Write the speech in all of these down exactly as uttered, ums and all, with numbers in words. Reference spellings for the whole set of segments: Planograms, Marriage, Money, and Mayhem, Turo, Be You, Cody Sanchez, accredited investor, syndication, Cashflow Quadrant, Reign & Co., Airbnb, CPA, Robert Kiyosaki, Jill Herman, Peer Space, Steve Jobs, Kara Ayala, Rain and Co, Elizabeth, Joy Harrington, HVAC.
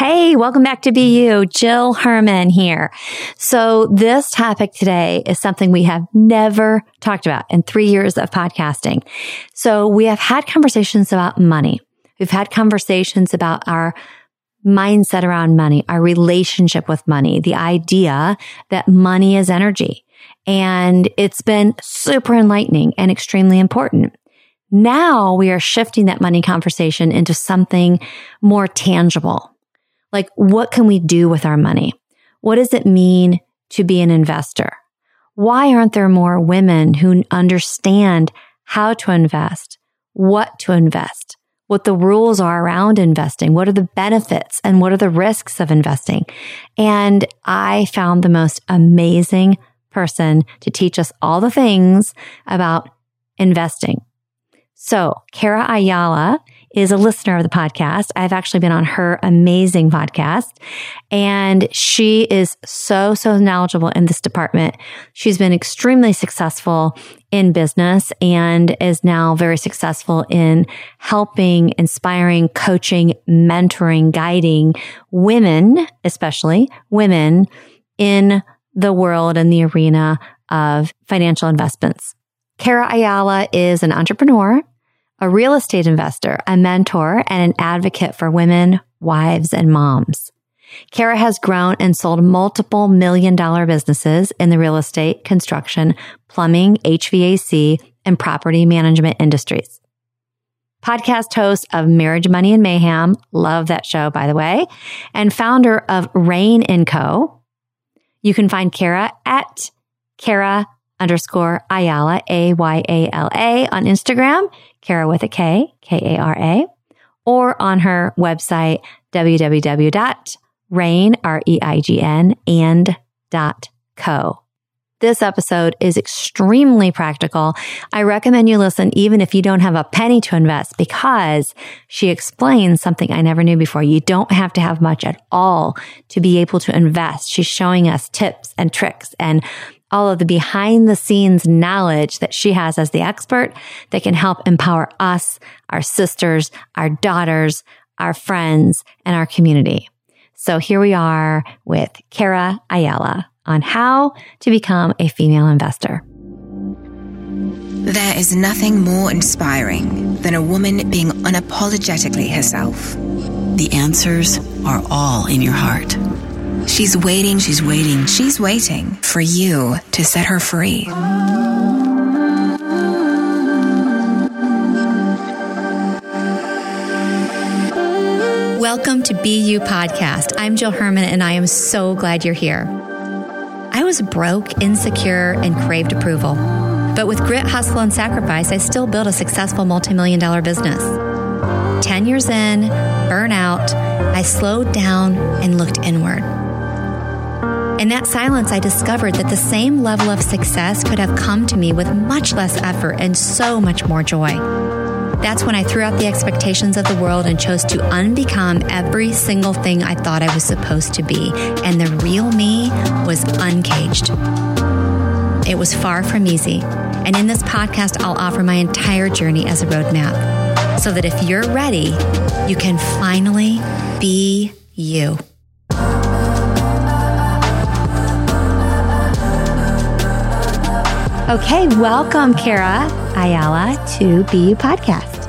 Hey, welcome back to Be You. Jill Herman here. So this topic today is something we have never talked about in three years of podcasting. So we have had conversations about money. We've had conversations about our mindset around money, our relationship with money, the idea that money is energy. And it's been super enlightening and extremely important. Now we are shifting that money conversation into something more tangible. Like, what can we do with our money? What does it mean to be an investor? Why aren't there more women who understand how to invest, what to invest, what the rules are around investing, what are the benefits, and what are the risks of investing? And I found the most amazing person to teach us all the things about investing. So Kara Ayala is a listener of the podcast. I've actually been on her amazing podcast, and she is so, so knowledgeable in this department. She's been extremely successful in business and is now very successful in helping, inspiring, coaching, mentoring, guiding women, especially women in the world and the arena of financial investments. Kara Ayala is an entrepreneur, a real estate investor, a mentor, and an advocate for women, wives, and moms. Kara has grown and sold multiple million dollar businesses in the real estate, construction, plumbing, H V A C, and property management industries. Podcast host of Marriage, Money, and Mayhem, love that show, by the way, and founder of Rain and Co. You can find Kara at Kara underscore Ayala, A Y A L A, on Instagram, Kara with a K, K A R A, or on her website, w w w dot reign, R E I G N, and .co. This episode is extremely practical. I recommend you listen even if you don't have a penny to invest, because she explains something I never knew before. You don't have to have much at all to be able to invest. She's showing us tips and tricks and all of the behind the scenes knowledge that she has as the expert that can help empower us, our sisters, our daughters, our friends, and our community. So here we are with Kara Ayala on how to become a female investor. There is nothing more inspiring than a woman being unapologetically herself. The answers are all in your heart. She's waiting, she's waiting, she's waiting for you to set her free. Welcome to Be You Podcast. I'm Jill Herman, and I am so glad you're here. I was broke, insecure, and craved approval. But with grit, hustle, and sacrifice, I still built a successful multi-million dollar business. Ten years in, burnout, I slowed down and looked inward. In that silence, I discovered that the same level of success could have come to me with much less effort and so much more joy. That's when I threw out the expectations of the world and chose to unbecome every single thing I thought I was supposed to be. And the real me was uncaged. It was far from easy. And in this podcast, I'll offer my entire journey as a roadmap so that if you're ready, you can finally be you. Okay, welcome, Kara Ayala, to Be You Podcast.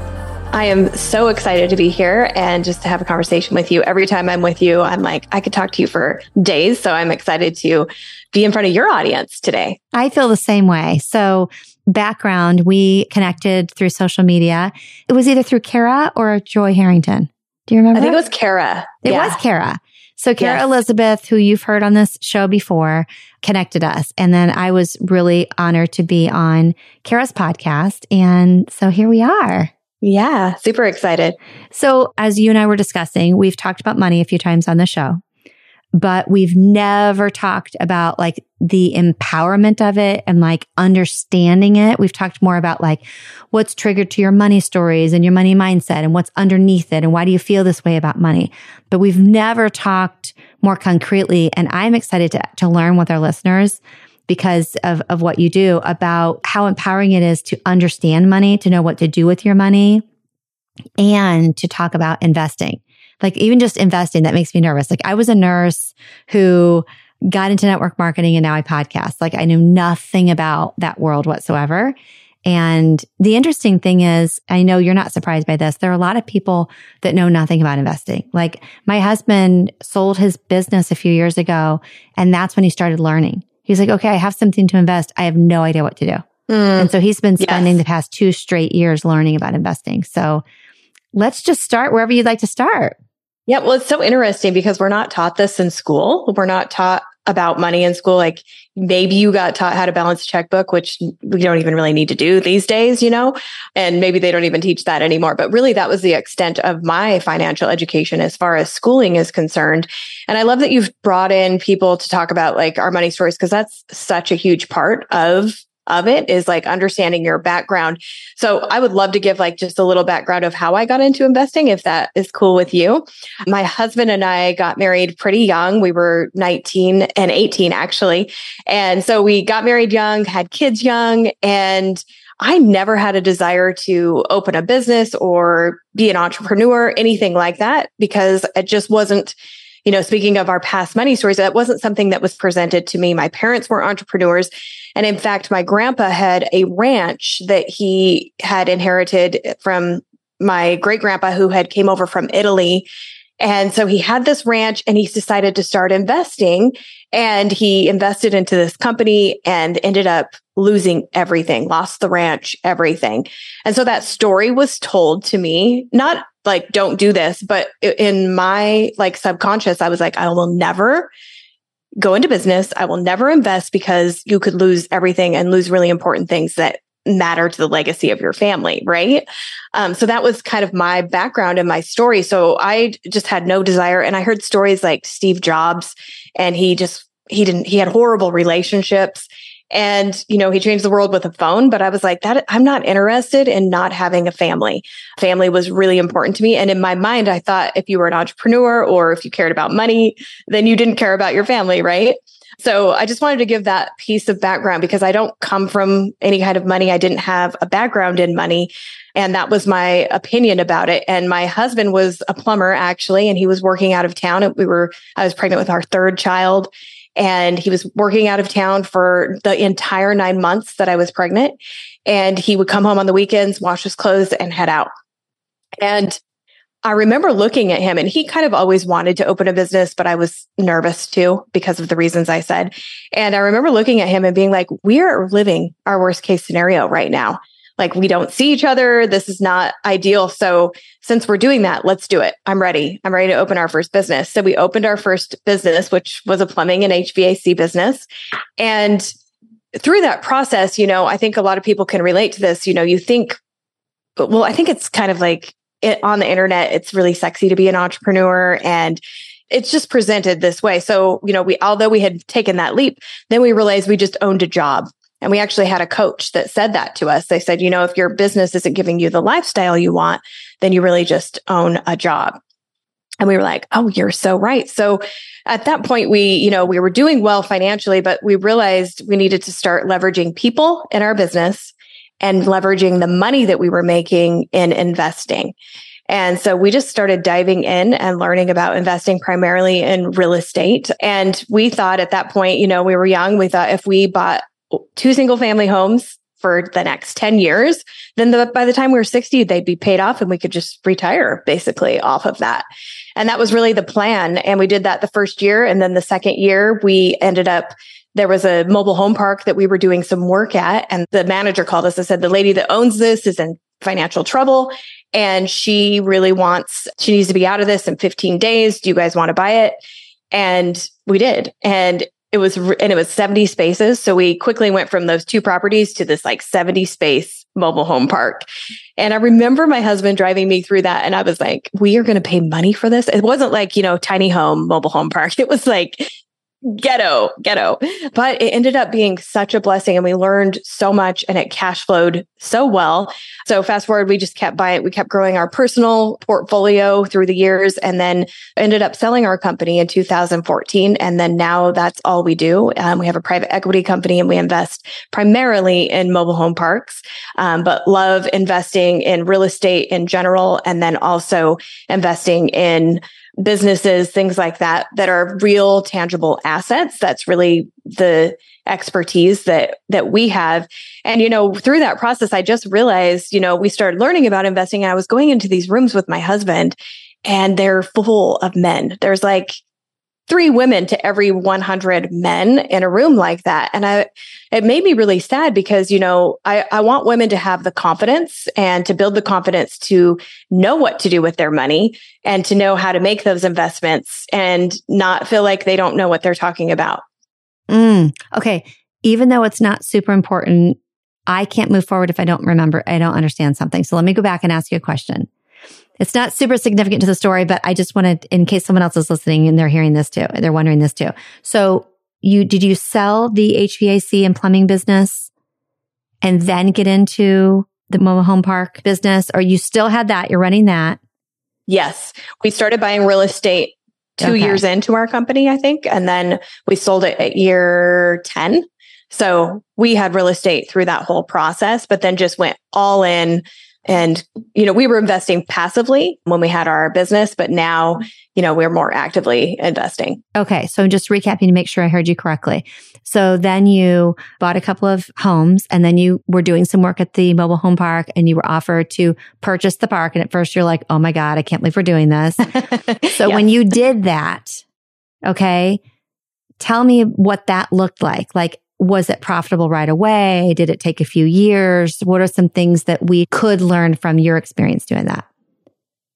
I am so excited to be here and just to have a conversation with you. Every time I'm with you, I'm like, I could talk to you for days. So I'm excited to be in front of your audience today. I feel the same way. So background, we connected through social media. It was either through Kara or Joy Harrington. Do you remember? I think that? It was Kara. It yeah. was Kara. So Kara yes. Elizabeth, who you've heard on this show before, connected us. And then I was really honored to be on Kara's podcast. And so here we are. Yeah, super excited. So as you and I were discussing, we've talked about money a few times on the show, but we've never talked about like the empowerment of it and like understanding it. We've talked more about like what's triggered to your money stories and your money mindset and what's underneath it and why do you feel this way about money. But we've never talked more concretely, and I'm excited to, to learn with our listeners because of, of what you do about how empowering it is to understand money, to know what to do with your money, and to talk about investing. Like even just investing, that makes me nervous. Like I was a nurse who got into network marketing and now I podcast. Like I knew nothing about that world whatsoever. And the interesting thing is, I know you're not surprised by this. There are a lot of people that know nothing about investing. Like my husband sold his business a few years ago, and that's when he started learning. He's like, okay, I have something to invest. I have no idea what to do. Mm. And so he's been spending yes. the past two straight years learning about investing. So let's just start wherever you'd like to start. Yeah. Well, it's so interesting because we're not taught this in school. We're not taught about money in school. Like maybe you got taught how to balance a checkbook, which we don't even really need to do these days, you know, and maybe they don't even teach that anymore. But really that was the extent of my financial education as far as schooling is concerned. And I love that you've brought in people to talk about like our money stories, because that's such a huge part of of it is like understanding your background. So I would love to give like just a little background of how I got into investing, if that is cool with you. My husband and I got married pretty young. We were nineteen and eighteen actually. And so we got married young, had kids young, and I never had a desire to open a business or be an entrepreneur, anything like that, because it just wasn't, you know, speaking of our past money stories, that wasn't something that was presented to me. My parents were entrepreneurs. And in fact, my grandpa had a ranch that he had inherited from my great grandpa who had came over from Italy. And so he had this ranch and he decided to start investing, and he invested into this company and ended up losing everything, lost the ranch, everything. And so that story was told to me, not like, don't do this, but in my like subconscious, I was like, I will never go into business. I will never invest because you could lose everything and lose really important things that matter to the legacy of your family, right? Um, so that was kind of my background and my story. So I just had no desire. And I heard stories like Steve Jobs, and he just, he didn't, he had horrible relationships. And, you know, he changed the world with a phone, but I was like, that I'm not interested in not having a family. Family was really important to me. And in my mind, I thought if you were an entrepreneur or if you cared about money, then you didn't care about your family, right? So I just wanted to give that piece of background because I don't come from any kind of money. I didn't have a background in money. And that was my opinion about it. And my husband was a plumber, actually, and he was working out of town. We were, I was pregnant with our third child. And he was working out of town for the entire nine months that I was pregnant. And he would come home on the weekends, wash his clothes, and head out. And I remember looking at him, and he kind of always wanted to open a business, but I was nervous too because of the reasons I said. And I remember looking at him and being like, we're living our worst case scenario right now. Like, we don't see each other. This is not ideal. So since we're doing that, let's do it. I'm ready. I'm ready to open our first business. So we opened our first business, which was a plumbing and H V A C business. And through that process, you know, I think a lot of people can relate to this. You know, you think, well, I think it's kind of like it, on the internet, it's really sexy to be an entrepreneur, and it's just presented this way. So, you know, we, although we had taken that leap, then we realized we just owned a job. And we actually had a coach that said that to us. They said, you know, if your business isn't giving you the lifestyle you want, then you really just own a job. And we were like, oh, you're so right. So at that point, we, you know, we were doing well financially, but we realized we needed to start leveraging people in our business and leveraging the money that we were making in investing. And so we just started diving in and learning about investing primarily in real estate. And we thought at that point, you know, we were young. We thought if we bought two single family homes for the next ten years, then the, by the time we were sixty, they'd be paid off and we could just retire basically off of that. And that was really the plan. And we did that the first year. And then the second year, we ended up, there was a mobile home park that we were doing some work at. And the manager called us and said, the lady that owns this is in financial trouble. And she really wants, she needs to be out of this in fifteen days. Do you guys want to buy it? And we did. And It was, and it was seventy spaces. So we quickly went from those two properties to this like seventy space mobile home park. And I remember my husband driving me through that. And I was like, we are going to pay money for this. It wasn't like, you know, tiny home, mobile home park. It was like ghetto, ghetto, but it ended up being such a blessing. And we learned so much, and it cash flowed so well. So fast forward, we just kept buying, we kept growing our personal portfolio through the years, and then ended up selling our company in two thousand fourteen. And then now that's all we do. Um, we have a private equity company, and we invest primarily in mobile home parks, um, but love investing in real estate in general, and then also investing in businesses, things like that, that are real tangible assets. That's really the expertise that that we have. And, you know, through that process, I just realized, you know, we started learning about investing, and I was going into these rooms with my husband, and they're full of men. There's like three women to every one hundred men in a room like that. And I, it made me really sad because, you know, I, I want women to have the confidence and to build the confidence to know what to do with their money and to know how to make those investments and not feel like they don't know what they're talking about. Mm, okay. Even though it's not super important, I can't move forward if I don't remember, I don't understand something. So let me go back and ask you a question. It's not super significant to the story, but I just wanted, in case someone else is listening and they're hearing this too, they're wondering this too. So you, did you sell the H V A C and plumbing business and then get into the mobile home park business, or you still had that? You're running that? Yes. We started buying real estate two okay. years into our company, I think. And then we sold it at year ten. So we had real estate through that whole process, but then just went all in. And, you know, we were investing passively when we had our business, but now, you know, we're more actively investing. Okay. So just recapping to make sure I heard you correctly. So then you bought a couple of homes, and then you were doing some work at the mobile home park, and you were offered to purchase the park. And at first you're like, oh my God, I can't believe we're doing this. So yeah. When you did that, okay, tell me what that looked like. Like, was it profitable right away? Did it take a few years? What are some things that we could learn from your experience doing that?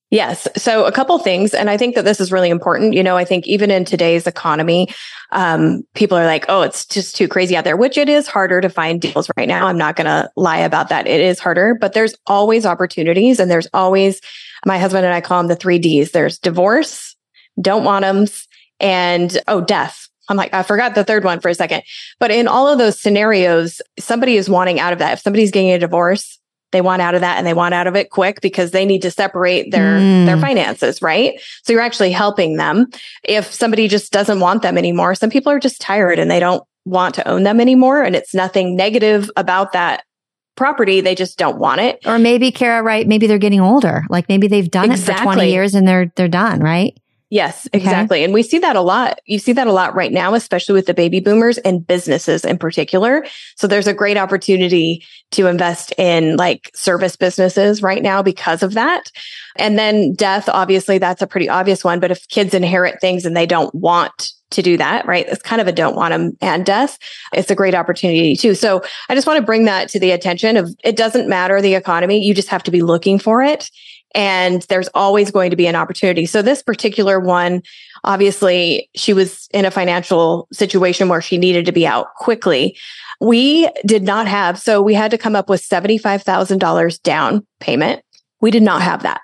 Yes. So a couple things. And I think that this is really important. You know, I think even in today's economy, um, people are like, oh, it's just too crazy out there, which it is harder to find deals right now. I'm not going to lie about that. It is harder, but there's always opportunities. And there's always, my husband and I call them the three Ds. There's divorce, don't want 'ems, and oh, death. I'm like, I forgot the third one for a second. But in all of those scenarios, somebody is wanting out of that. If somebody's getting a divorce, they want out of that, and they want out of it quick because they need to separate their, mm. their finances, right? So you're actually helping them. If somebody just doesn't want them anymore, some people are just tired and they don't want to own them anymore. And it's nothing negative about that property. They just don't want it. Or maybe, Kara, right? Maybe they're getting older. Like maybe they've done exactly. it for twenty years and they're they're done, right? Yes, exactly. Okay. And we see that a lot. You see that a lot right now, especially with the baby boomers and businesses in particular. So there's a great opportunity to invest in like service businesses right now because of that. And then death, obviously, that's a pretty obvious one. But if kids inherit things and they don't want to do that, right? It's kind of a don't want them and death. It's a great opportunity too. So I just want to bring that to the attention of, it doesn't matter the economy. You just have to be looking for it. And there's always going to be an opportunity. So this particular one, obviously, she was in a financial situation where she needed to be out quickly. We did not have, so we had to come up with seventy-five thousand dollars down payment. We did not have that.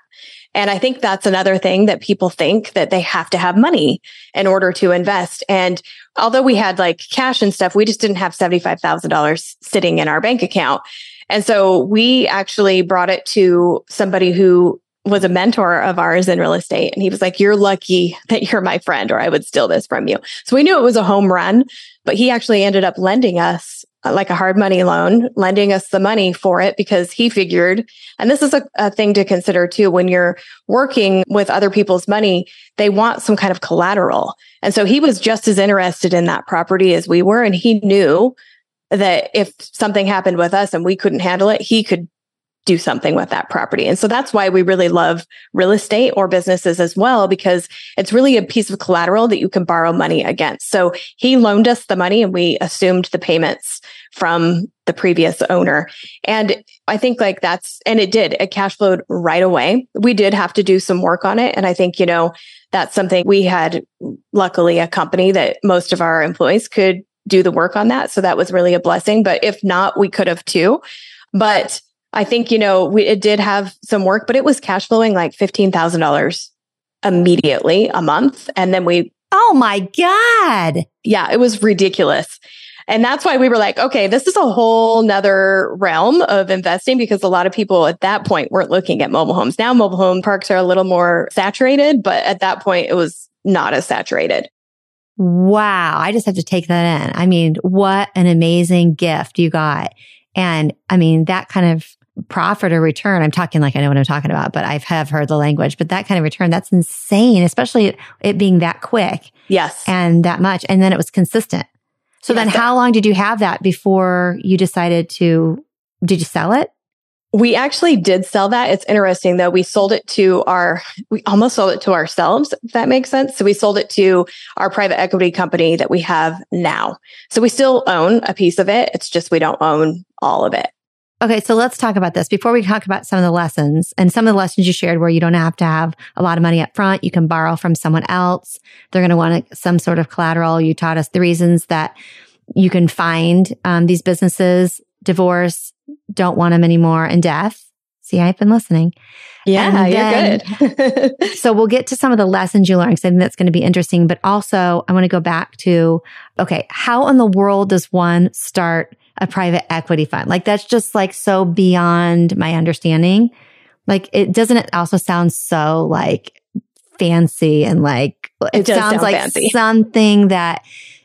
And I think that's another thing that people think, that they have to have money in order to invest. And although we had like cash and stuff, we just didn't have seventy-five thousand dollars sitting in our bank account. And so we actually brought it to somebody who was a mentor of ours in real estate. And he was like, you're lucky that you're my friend, or I would steal this from you. So we knew it was a home run, but he actually ended up lending us like a hard money loan, lending us the money for it, because he figured, and this is a, a thing to consider too, when you're working with other people's money, they want some kind of collateral. And so he was just as interested in that property as we were. And he knew that if something happened with us and we couldn't handle it, he could do something with that property. And so that's why we really love real estate or businesses as well, because it's really a piece of collateral that you can borrow money against. So he loaned us the money and we assumed the payments from the previous owner. And I think like that's, and it did, it cash flowed right away. We did have to do some work on it. And I think, you know, that's something we had, luckily, a company that most of our employees could do the work on that. So that was really a blessing. But if not, we could have too. But I think, you know, we, it did have some work, but it was cash flowing like fifteen thousand dollars immediately a month. And then we, oh my God. Yeah, it was ridiculous. And that's why we were like, okay, this is a whole nother realm of investing, because a lot of people at that point weren't looking at mobile homes. Now mobile home parks are a little more saturated, but at that point it was not as saturated. Wow. I just have to take that in. I mean, what an amazing gift you got. And I mean, that kind of profit or return. I'm talking like I know what I'm talking about, but I have heard the language. But that kind of return, that's insane, especially it being that quick. Yes. And that much. And then it was consistent. So yes, then how long did you have that before you decided to, did you sell it? We actually did sell that. It's interesting though. We sold it to our, we almost sold it to ourselves, if that makes sense. So we sold it to our private equity company that we have now. So we still own a piece of it. It's just we don't own all of it. Okay. So let's talk about this before we talk about some of the lessons, and some of the lessons you shared where you don't have to have a lot of money up front. You can borrow from someone else. They're going to want some sort of collateral. You taught us the reasons that you can find um, these businesses: divorce, don't want them anymore, and death. See, I've been listening. Yeah, then, you're good. So we'll get to some of the lessons you learned, because I think that's going to be interesting. But also I want to go back to, okay, how in the world does one start a private equity fund? Like, that's just like so beyond my understanding. Like, it doesn't it also sound so like fancy, and like it, it sounds sound like fancy. Something that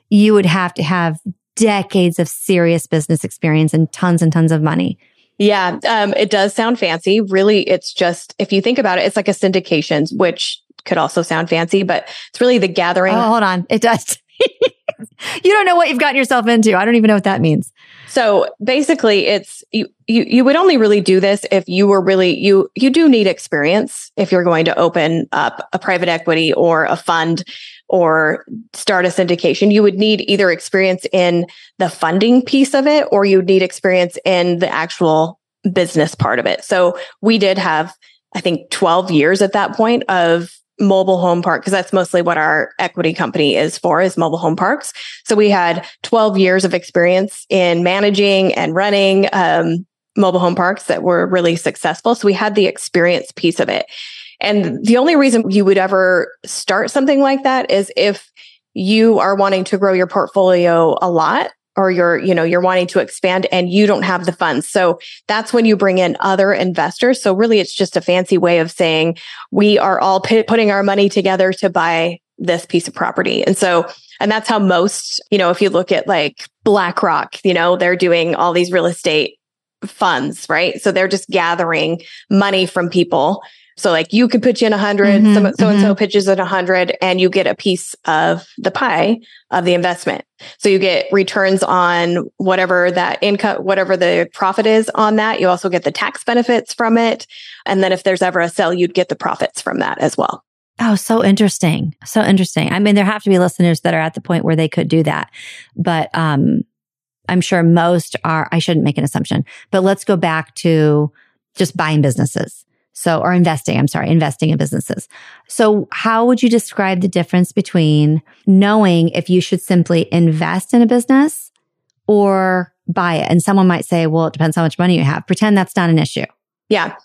you would have to have decades of serious business experience and tons and tons of money. Yeah, um, it does sound fancy. Really, it's just, if you think about it, it's like a syndication, which could also sound fancy, but it's really the gathering. Oh, hold on. It does. You don't know what you've gotten yourself into. I don't even know what that means. So basically, it's you, you you would only really do this if you were really, you you do need experience if you're going to open up a private equity or a fund or start a syndication. You would need either experience in the funding piece of it, or you'd need experience in the actual business part of it. So we did have, I think, twelve years at that point of mobile home park, because that's mostly what our equity company is for, is mobile home parks. So we had twelve years of experience in managing and running um, mobile home parks that were really successful. So we had the experience piece of it. And the only reason you would ever start something like that is if you are wanting to grow your portfolio a lot, or you're, you know, you're wanting to expand and you don't have the funds. So that's when you bring in other investors. So really, it's just a fancy way of saying we are all p- putting our money together to buy this piece of property. And so, and that's how most, you know, if you look at like BlackRock, you know, they're doing all these real estate funds, right? So they're just gathering money from people. So like, you could pitch in a hundred, mm-hmm, so and so pitches in a hundred, and you get a piece of the pie of the investment. So you get returns on whatever that income, whatever the profit is on that. You also get the tax benefits from it. And then if there's ever a sale, you'd get the profits from that as well. Oh, so interesting. So interesting. I mean, there have to be listeners that are at the point where they could do that, but um, I'm sure most are, I shouldn't make an assumption, but let's go back to just buying businesses. So, or investing, I'm sorry, investing in businesses. So how would you describe the difference between knowing if you should simply invest in a business or buy it? And someone might say, well, it depends how much money you have. Pretend that's not an issue. Yeah.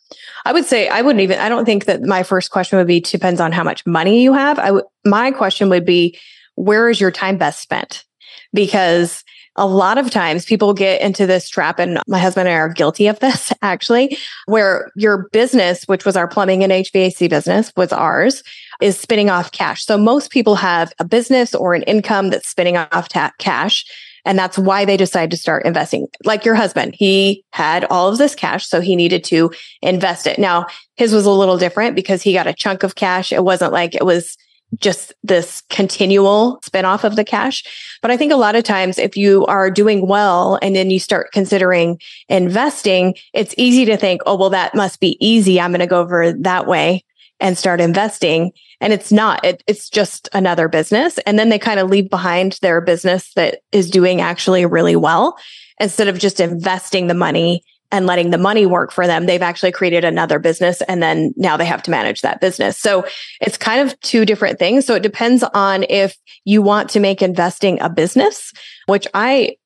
I would say, I wouldn't even, I don't think that my first question would be, depends on how much money you have. I w- my question would be, where is your time best spent? Because a lot of times people get into this trap, and my husband and I are guilty of this actually, where your business, which was our plumbing and H V A C business, was ours, is spinning off cash. So most people have a business or an income that's spinning off ta- cash. And that's why they decide to start investing. Like your husband, he had all of this cash, so he needed to invest it. Now, his was a little different because he got a chunk of cash. It wasn't like it was just this continual spinoff of the cash. But I think a lot of times if you are doing well and then you start considering investing, it's easy to think, oh, well, that must be easy. I'm going to go over that way and start investing. And it's not, it, it's just another business. And then they kind of leave behind their business that is doing actually really well. Instead of just investing the money and letting the money work for them, they've actually created another business, and then now they have to manage that business. So it's kind of two different things. So it depends on if you want to make investing a business, which I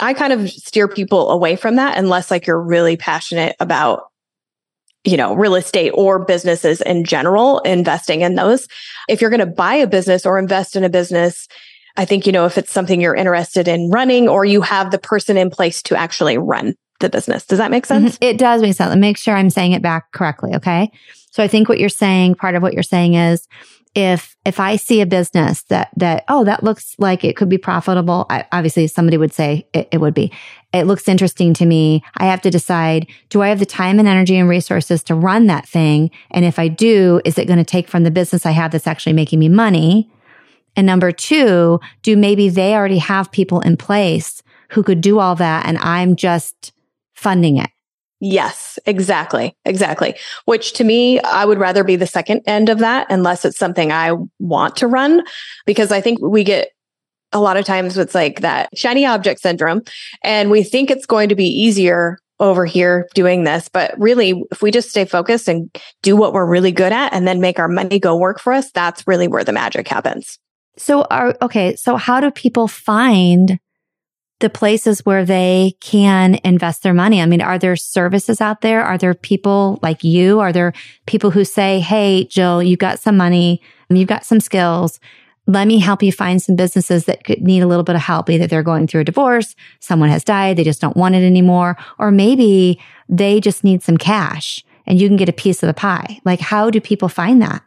I kind of steer people away from that, unless like you're really passionate about, you know, real estate or businesses in general, investing in those. If you're going to buy a business or invest in a business, I think, you know, if it's something you're interested in running, or you have the person in place to actually run the business. Does that make sense? Mm-hmm. It does make sense. Let me make sure I'm saying it back correctly. Okay. So I think what you're saying, part of what you're saying is if if I see a business that that oh that looks like it could be profitable, I, obviously somebody would say it, it would be. It looks interesting to me. I have to decide, do I have the time and energy and resources to run that thing? And if I do, is it going to take from the business I have that's actually making me money? And number two, do maybe they already have people in place who could do all that and I'm just funding it? Yes, exactly. Exactly. Which to me, I would rather be the second end of that unless it's something I want to run, because I think we get a lot of times it's like that shiny object syndrome and we think it's going to be easier over here doing this. But really, if we just stay focused and do what we're really good at and then make our money go work for us, that's really where the magic happens. So, are, okay. So how do people find the places where they can invest their money? I mean, are there services out there? Are there people like you? Are there people who say, hey, Jill, you've got some money and you've got some skills. Let me help you find some businesses that could need a little bit of help. Either they're going through a divorce, someone has died, they just don't want it anymore, or maybe they just need some cash and you can get a piece of the pie. Like, how do people find that?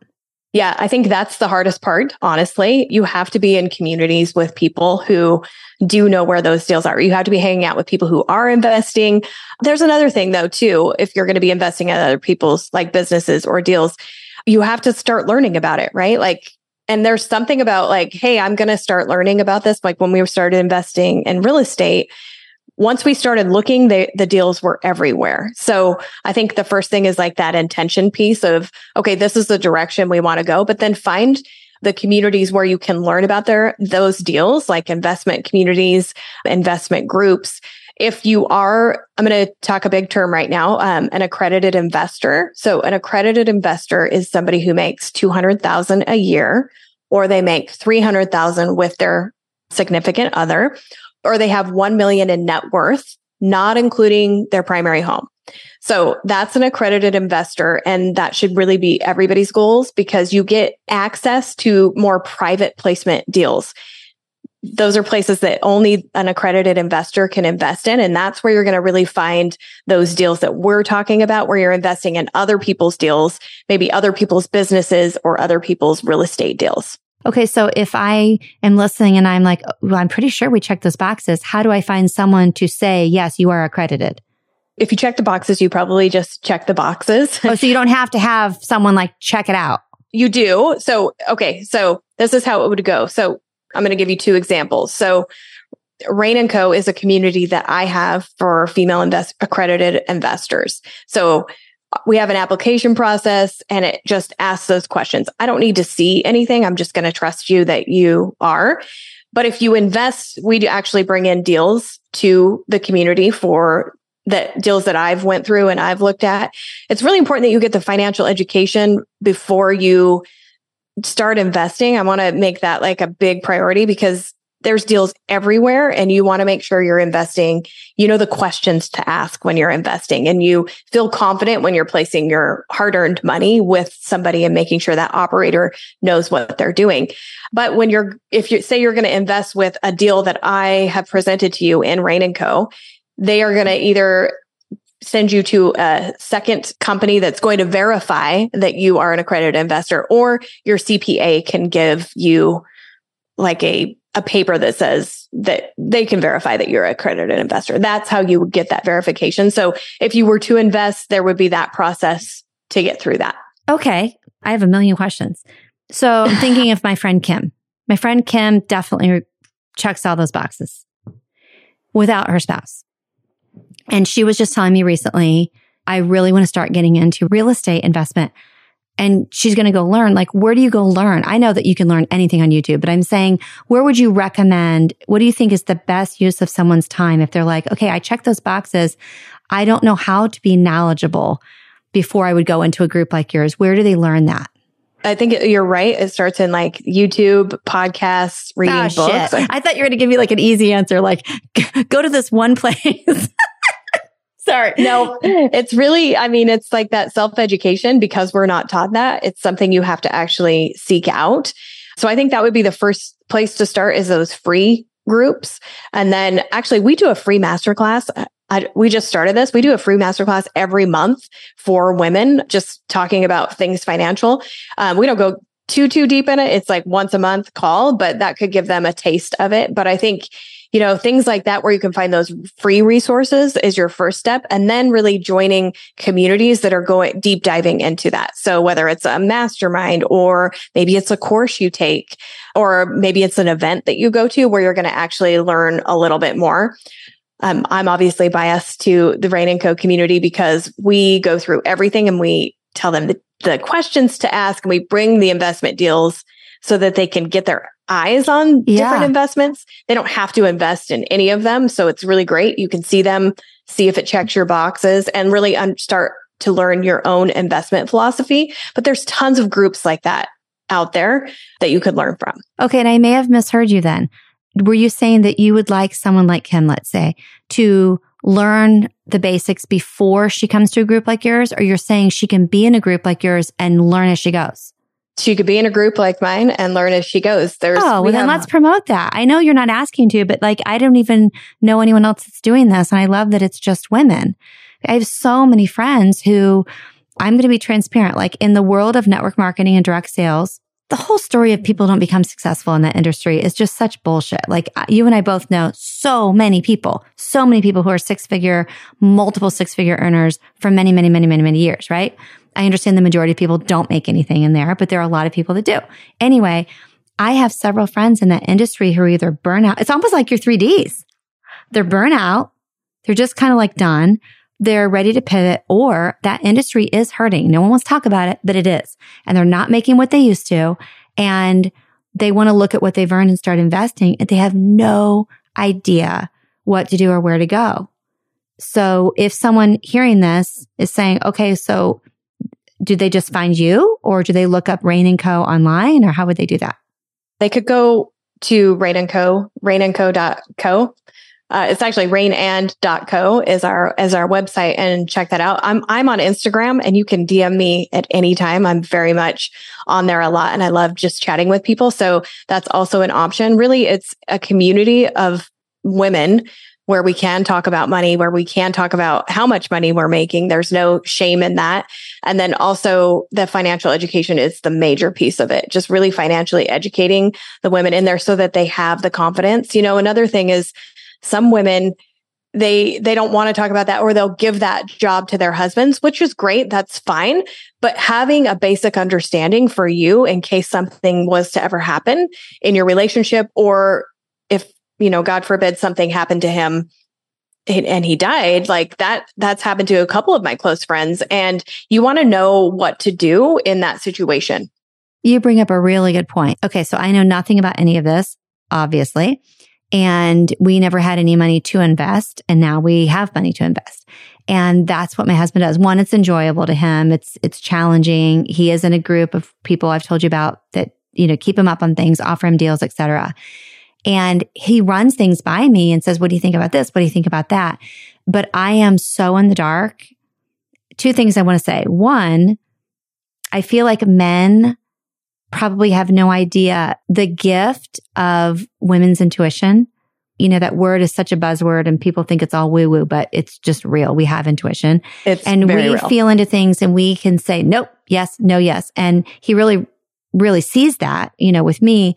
Yeah, I think that's the hardest part, honestly. You have to be in communities with people who do know where those deals are. You have to be hanging out with people who are investing. There's another thing though, too, if you're going to be investing in other people's like businesses or deals, you have to start learning about it, right? Like, and there's something about like, hey, I'm going to start learning about this. Like when we started investing in real estate, once we started looking, they, the deals were everywhere. So I think the first thing is like that intention piece of, okay, this is the direction we want to go, but then find the communities where you can learn about their those deals, like investment communities, investment groups. If you are, I'm going to talk a big term right now, um, an accredited investor. So an accredited investor is somebody who makes two hundred thousand dollars a year, or they make three hundred thousand dollars with their significant other, or they have one million dollars in net worth, not including their primary home. So that's an accredited investor. And that should really be everybody's goals because you get access to more private placement deals. Those are places that only an accredited investor can invest in. And that's where you're going to really find those deals that we're talking about, where you're investing in other people's deals, maybe other people's businesses or other people's real estate deals. Okay, so if I am listening and I'm like, well, I'm pretty sure we checked those boxes, how do I find someone to say, yes, you are accredited? If you check the boxes, you probably just check the boxes. Oh, so you don't have to have someone like check it out. You do. So, okay, so this is how it would go. So I'm going to give you two examples. So Rain and Co. is a community that I have for female invest- accredited investors. So we have an application process and it just asks those questions. I don't need to see anything. I'm just going to trust you that you are. But if you invest, we do actually bring in deals to the community for the deals that I've went through and I've looked at. It's really important that you get the financial education before you start investing. I want to make that like a big priority because there's deals everywhere and you want to make sure you're investing, you know, the questions to ask when you're investing and you feel confident when you're placing your hard-earned money with somebody and making sure that operator knows what they're doing. But when you're, if you say you're going to invest with a deal that I have presented to you in Rain and Co, they are going to either send you to a second company that's going to verify that you are an accredited investor, or your C P A can give you like a a paper that says that they can verify that you're an accredited investor. That's how you would get that verification. So if you were to invest, there would be that process to get through that. Okay. I have a million questions. So I'm thinking of my friend Kim. My friend Kim definitely checks all those boxes without her spouse. And she was just telling me recently, I really want to start getting into real estate investment. And she's going to go learn, like, where do you go learn? I know that you can learn anything on YouTube, but I'm saying, where would you recommend, what do you think is the best use of someone's time if they're like, okay, I checked those boxes. I don't know how to be knowledgeable before I would go into a group like yours. Where do they learn that? I think you're right. It starts in like YouTube, podcasts, reading oh, books. Shit. I thought you were going to give me like an easy answer, like go to this one place. Sorry. No, it's really, I mean, it's like that self-education because we're not taught that. It's something you have to actually seek out. So I think that would be the first place to start is those free groups. And then actually we do a free masterclass. I, we just started this. We do a free masterclass every month for women, just talking about things financial. Um, we don't go too, too deep in it. It's like once a month call, but that could give them a taste of it. But I think, you know, things like that where you can find those free resources is your first step. And then really joining communities that are going deep diving into that. So whether it's a mastermind, or maybe it's a course you take, or maybe it's an event that you go to where you're going to actually learn a little bit more. Um, I'm obviously biased to the Rain and Co community because we go through everything and we tell them the, the questions to ask, and we bring the investment deals so that they can get their eyes on yeah. different investments. They don't have to invest in any of them. So it's really great. You can see them, see if it checks your boxes, and really un- start to learn your own investment philosophy. But there's tons of groups like that out there that you could learn from. Okay. And I may have misheard you then. Were you saying that you would like someone like Kim, let's say, to learn the basics before she comes to a group like yours? Or you're saying she can be in a group like yours and learn as she goes? She could be in a group like mine and learn as she goes. There's, oh, well, we then have, let's promote that. I know you're not asking to, but like, I don't even know anyone else that's doing this. And I love that it's just women. I have so many friends who, I'm going to be transparent, like in the world of network marketing and direct sales, the whole story of people don't become successful in that industry is just such bullshit. Like you and I both know so many people, so many people who are six figure, multiple six figure earners for many, many, many, many, many years, right? I understand the majority of people don't make anything in there, but there are a lot of people that do. Anyway, I have several friends in that industry who are either burn out. It's almost like your three Ds. They're burnt out. They're just kind of like done. They're ready to pivot, or that industry is hurting. No one wants to talk about it, but it is. And they're not making what they used to. And they want to look at what they've earned and start investing. And they have no idea what to do or where to go. So if someone hearing this is saying, okay, so do they just find you, or do they look up Rain and Co online, or how would they do that? They could go to Rain and Co, rain and co dot co. Uh, it's actually rain and dot co is our, is our website, and check that out. I'm, I'm on Instagram, and you can D M me at any time. I'm very much on there a lot, and I love just chatting with people. So that's also an option. Really, it's a community of women where we can talk about money, where we can talk about how much money we're making. There's no shame in that. And then also the financial education is the major piece of it. Just really financially educating the women in there so that they have the confidence. You know, another thing is, some women, they they don't want to talk about that, or they'll give that job to their husbands, which is great. That's fine. But having a basic understanding for you in case something was to ever happen in your relationship, or if, you know, God forbid, something happened to him and he died, like that, that's happened to a couple of my close friends. And you want to know what to do in that situation. You bring up a really good point. Okay, so I know nothing about any of this, obviously. And we never had any money to invest. And now we have money to invest. And that's what my husband does. One, it's enjoyable to him. It's, it's challenging. He is in a group of people I've told you about that, you know, keep him up on things, offer him deals, et cetera. And he runs things by me and says, what do you think about this? What do you think about that? But I am so in the dark. Two things I want to say. One, I feel like men probably have no idea the gift of women's intuition. You know, that word is such a buzzword and people think it's all woo-woo, but it's just real. We have intuition. It's and we real. Feel into things, and we can say, nope, yes, no, yes. And he really, really sees that, you know, with me.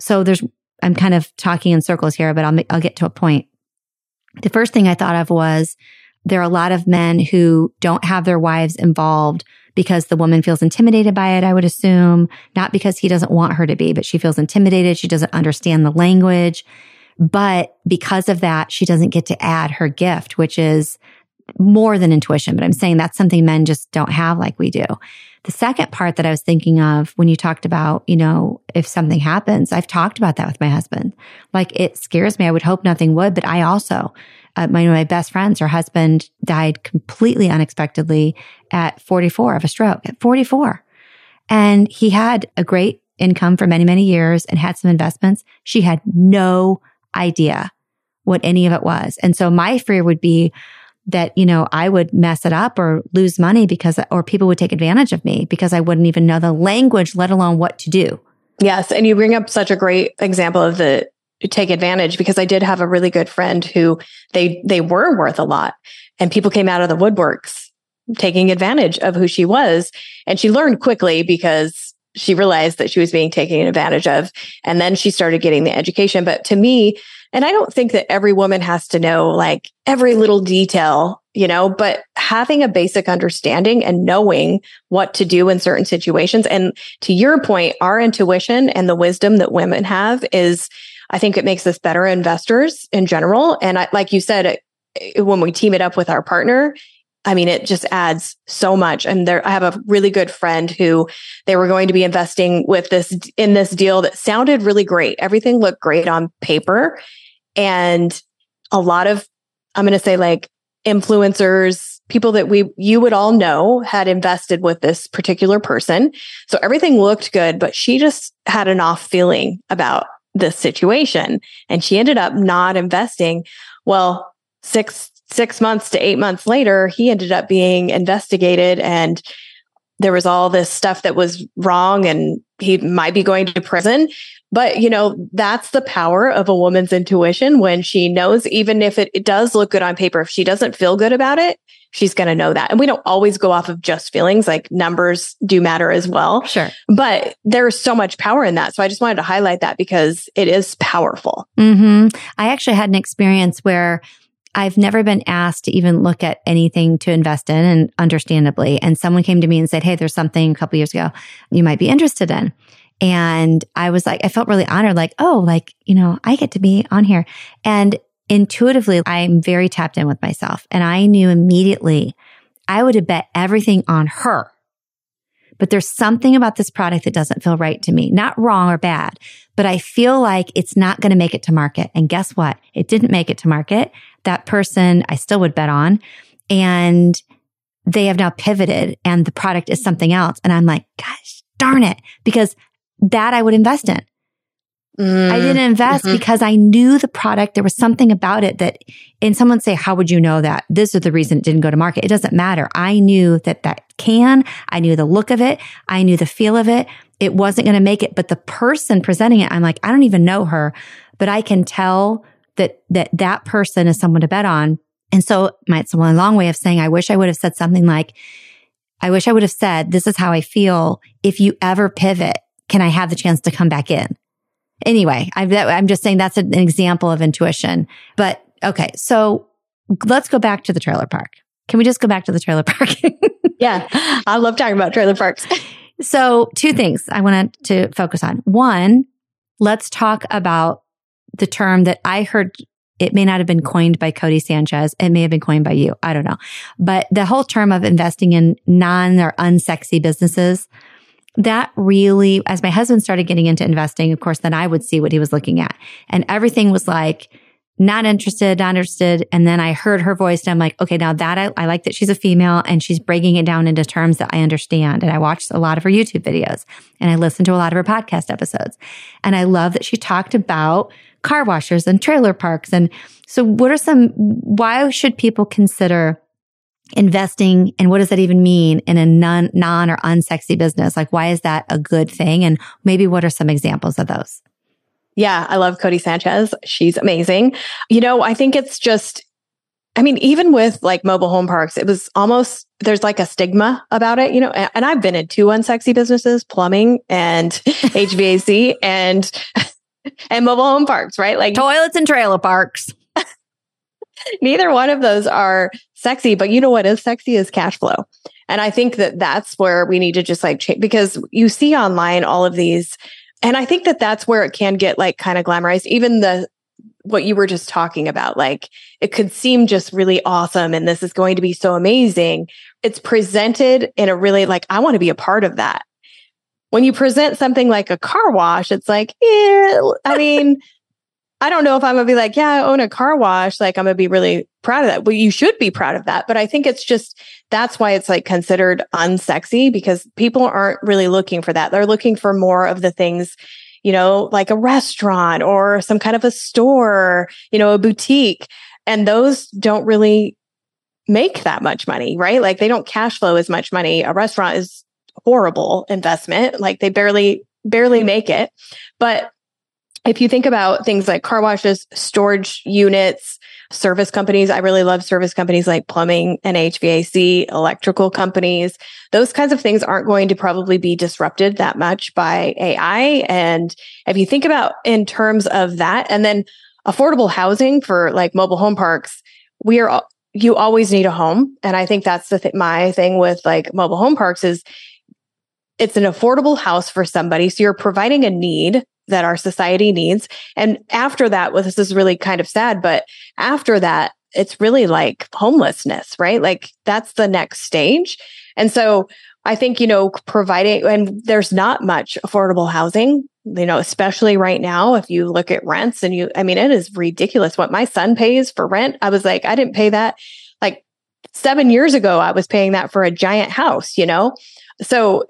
So there's, I'm kind of talking in circles here, but I'll, I'll get to a point. The first thing I thought of was there are a lot of men who don't have their wives involved because the woman feels intimidated by it, I would assume. Not because he doesn't want her to be, but she feels intimidated. She doesn't understand the language. But because of that, she doesn't get to add her gift, which is more than intuition. But I'm saying that's something men just don't have like we do. The second part that I was thinking of when you talked about, you know, if something happens, I've talked about that with my husband. Like, it scares me. I would hope nothing would, but I also, uh, my, my best friends, her husband died completely unexpectedly at forty-four of a stroke, at forty-four. And he had a great income for many, many years and had some investments. She had no idea what any of it was. And so my fear would be that, you know, I would mess it up or lose money because, or people would take advantage of me because I wouldn't even know the language, let alone what to do. Yes. And you bring up such a great example of the take advantage, because I did have a really good friend who they, they were worth a lot, and people came out of the woodworks taking advantage of who she was. And she learned quickly because she realized that she was being taken advantage of. And then she started getting the education. But to me, and I don't think that every woman has to know like every little detail, you know, but having a basic understanding and knowing what to do in certain situations. And to your point, our intuition and the wisdom that women have is, I think it makes us better investors in general. And I, like you said, it, when we team it up with our partner, I mean, it just adds so much. And there, I have a really good friend who they were going to be investing with this in this deal that sounded really great. Everything looked great on paper. And a lot of, I'm going to say like influencers, people that we, you would all know had invested with this particular person. So everything looked good, but she just had an off feeling about this situation. And she ended up not investing. Well, six Six months to eight months later, he ended up being investigated and there was all this stuff that was wrong and he might be going to prison. But, you know, that's the power of a woman's intuition when she knows, even if it, it does look good on paper, if she doesn't feel good about it, she's going to know that. And we don't always go off of just feelings, like numbers do matter as well. Sure. But there's so much power in that. So I just wanted to highlight that because it is powerful. Mm-hmm. I actually had an experience where I've never been asked to even look at anything to invest in, and understandably. And someone came to me and said, hey, there's something a couple years ago you might be interested in. And I was like, I felt really honored, like, oh, like, you know, I get to be on here. And intuitively, I'm very tapped in with myself. And I knew immediately I would have bet everything on her. But there's something about this product that doesn't feel right to me. Not wrong or bad, but I feel like it's not going to make it to market. And guess what? It didn't make it to market. That person I still would bet on. And they have now pivoted and the product is something else. And I'm like, gosh, darn it. Because that I would invest in. Mm, I didn't invest mm-hmm. because I knew the product. There was something about it that, and someone say, how would you know that? This is the reason it didn't go to market. It doesn't matter. I knew that that can. I knew the look of it. I knew the feel of it. It wasn't going to make it. But the person presenting it, I'm like, I don't even know her, but I can tell that that, that person is someone to bet on. And so it's a long way of saying, I wish I would have said something like, I wish I would have said, this is how I feel. If you ever pivot, can I have the chance to come back in? Anyway, I've, I'm just saying that's an example of intuition. But okay, so let's go back to the trailer park. Can we just go back to the trailer park? Yeah, I love talking about trailer parks. So two things I wanted to focus on. One, let's talk about the term that I heard. It may not have been coined by Cody Sanchez. It may have been coined by you. I don't know. But the whole term of investing in non or unsexy businesses, that really, as my husband started getting into investing, of course, then I would see what he was looking at. And everything was like, not interested, not interested. And then I heard her voice and I'm like, okay, now that I, I like that she's a female and she's breaking it down into terms that I understand. And I watched a lot of her YouTube videos and I listened to a lot of her podcast episodes. And I love that she talked about car washers and trailer parks. And so what are some, why should people consider investing, and what does that even mean in a non, non or unsexy business? Like, why is that a good thing? And maybe what are some examples of those? Yeah, I love Cody Sanchez. She's amazing. You know, I think it's just, I mean, even with like mobile home parks, it was almost, there's like a stigma about it, you know, and I've been in two unsexy businesses, plumbing and H V A C and, and mobile home parks, right? Like toilets and trailer parks. Neither one of those are sexy, but you know what is sexy is cash flow. And I think that that's where we need to just like change, because you see online all of these. And I think that that's where it can get like kind of glamorized, even the, what you were just talking about, like it could seem just really awesome. And this is going to be so amazing. It's presented in a really like, I want to be a part of that. When you present something like a car wash, it's like, eh, I mean, I don't know if I'm going to be like, yeah, I own a car wash. Like, I'm going to be really proud of that. Well, you should be proud of that. But I think it's just, that's why it's like considered unsexy, because people aren't really looking for that. They're looking for more of the things, you know, like a restaurant or some kind of a store, you know, a boutique. And those don't really make that much money, right? Like they don't cash flow as much money. A restaurant is horrible investment. Like they barely, barely make it. But if you think about things like car washes, storage units, service companies, I really love service companies like plumbing and H V A C, electrical companies. Those kinds of things aren't going to probably be disrupted that much by A I. And if you think about in terms of that, and then affordable housing for like mobile home parks, we are you always need a home. And I think that's the th- my thing with like mobile home parks is it's an affordable house for somebody. So you're providing a need that our society needs. And after that, well, this is really kind of sad, but after that, it's really like homelessness, right? Like that's the next stage. And so I think, you know, providing, and there's not much affordable housing, you know, especially right now, if you look at rents and you, I mean, it is ridiculous what my son pays for rent. I was like, I didn't pay that. Like seven years ago, I was paying that for a giant house, you know? So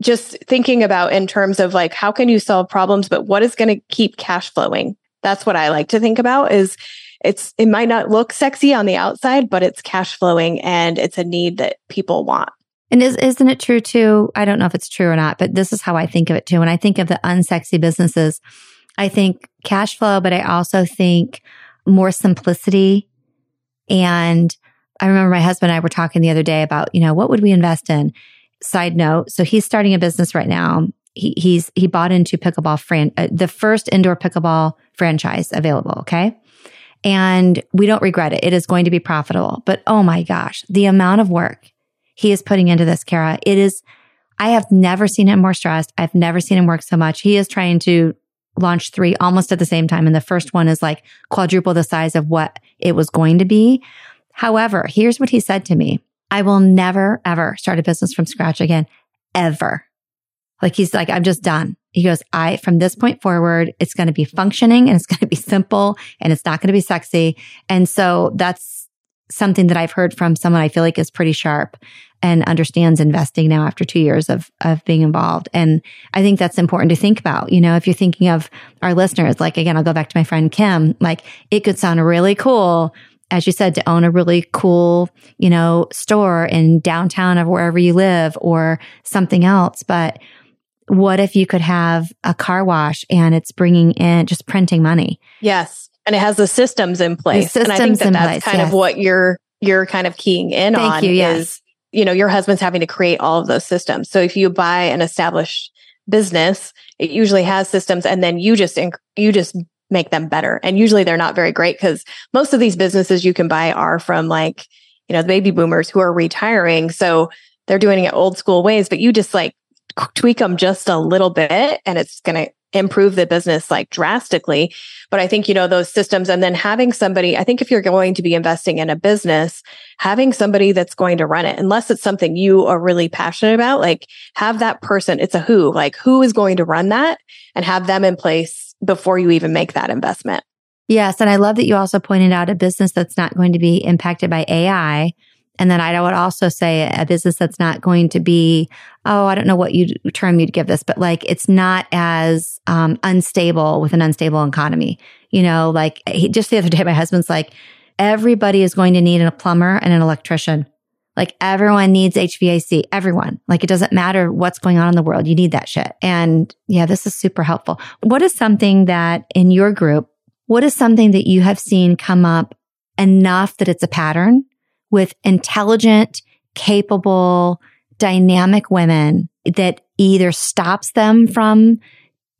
just thinking about in terms of like, how can you solve problems, but what is going to keep cash flowing? That's what I like to think about is it's, it might not look sexy on the outside, but it's cash flowing and it's a need that people want. And is, isn't it true too? I don't know if it's true or not, but this is how I think of it too. When I think of the unsexy businesses, I think cash flow, but I also think more simplicity. And I remember my husband and I were talking the other day about, you know, what would we invest in? Side note, so he's starting a business right now. He he's he bought into pickleball fran- uh, the first indoor pickleball franchise available, okay? And we don't regret it. It is going to be profitable. But oh my gosh, the amount of work he is putting into this, Kara, it is I have never seen him more stressed. I've never seen him work so much. He is trying to launch three almost at the same time, and the first one is like quadruple the size of what it was going to be. However, here's what he said to me. I will never, ever start a business from scratch again, ever. Like he's like, I'm just done. He goes, I, from this point forward, it's going to be functioning and it's going to be simple and it's not going to be sexy. And so that's something that I've heard from someone I feel like is pretty sharp and understands investing now after two years of, of being involved. And I think that's important to think about. You know, if you're thinking of our listeners, like again, I'll go back to my friend Kim, like it could sound really cool, as you said, to own a really cool, you know, store in downtown of wherever you live or something else. But what if you could have a car wash and it's bringing in just printing money? Yes. And it has the systems in place. The systems and I think that that's place, kind yes. of what you're, you're kind of keying in Thank on you, yes. is, you know, your husband's having to create all of those systems. So if you buy an established business, it usually has systems and then you just, inc- you just make them better. And usually they're not very great because most of these businesses you can buy are from like, you know, the baby boomers who are retiring. So they're doing it old school ways, but you just like tweak them just a little bit and it's going to improve the business like drastically. But I think, you know, those systems and then having somebody, I think if you're going to be investing in a business, having somebody that's going to run it, unless it's something you are really passionate about, like have that person, it's a who, like who is going to run that and have them in place before you even make that investment. Yes. And I love that you also pointed out a business that's not going to be impacted by A I. And then I would also say a business that's not going to be, oh, I don't know what you term you'd give this, but like it's not as um, unstable with an unstable economy. You know, like he, just the other day, my husband's like, everybody is going to need a plumber and an electrician. Like everyone needs H V A C, everyone. Like it doesn't matter what's going on in the world. You need that shit. And yeah, this is super helpful. What is something that in your group, what is something that you have seen come up enough that it's a pattern with intelligent, capable, dynamic women that either stops them from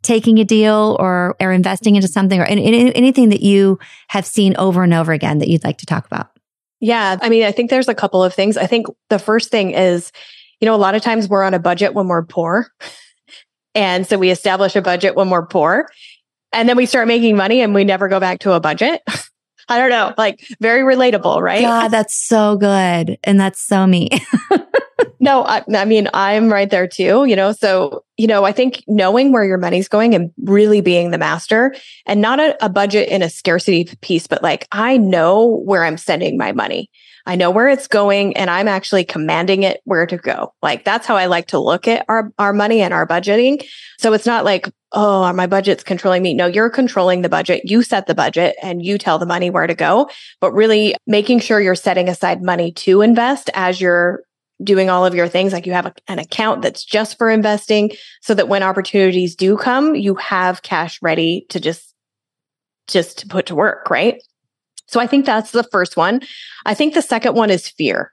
taking a deal or are investing into something or in, in, anything that you have seen over and over again that you'd like to talk about? Yeah. I mean, I think there's a couple of things. I think the first thing is, you know, a lot of times we're on a budget when we're poor. And so we establish a budget when we're poor and then we start making money and we never go back to a budget. I don't know, like very relatable, right? Yeah, that's so good. And that's so me. No, I, I mean, I'm right there too, you know? So, you know, I think knowing where your money's going and really being the master and not a, a budget in a scarcity piece, but like, I know where I'm sending my money. I know where it's going and I'm actually commanding it where to go. Like, that's how I like to look at our, our money and our budgeting. So it's not like, oh, my budget's controlling me. No, you're controlling the budget. You set the budget and you tell the money where to go, but really making sure you're setting aside money to invest as you're doing all of your things. Like you have a, an account that's just for investing so that when opportunities do come, you have cash ready to just, just to put to work, right? So I think that's the first one. I think the second one is fear.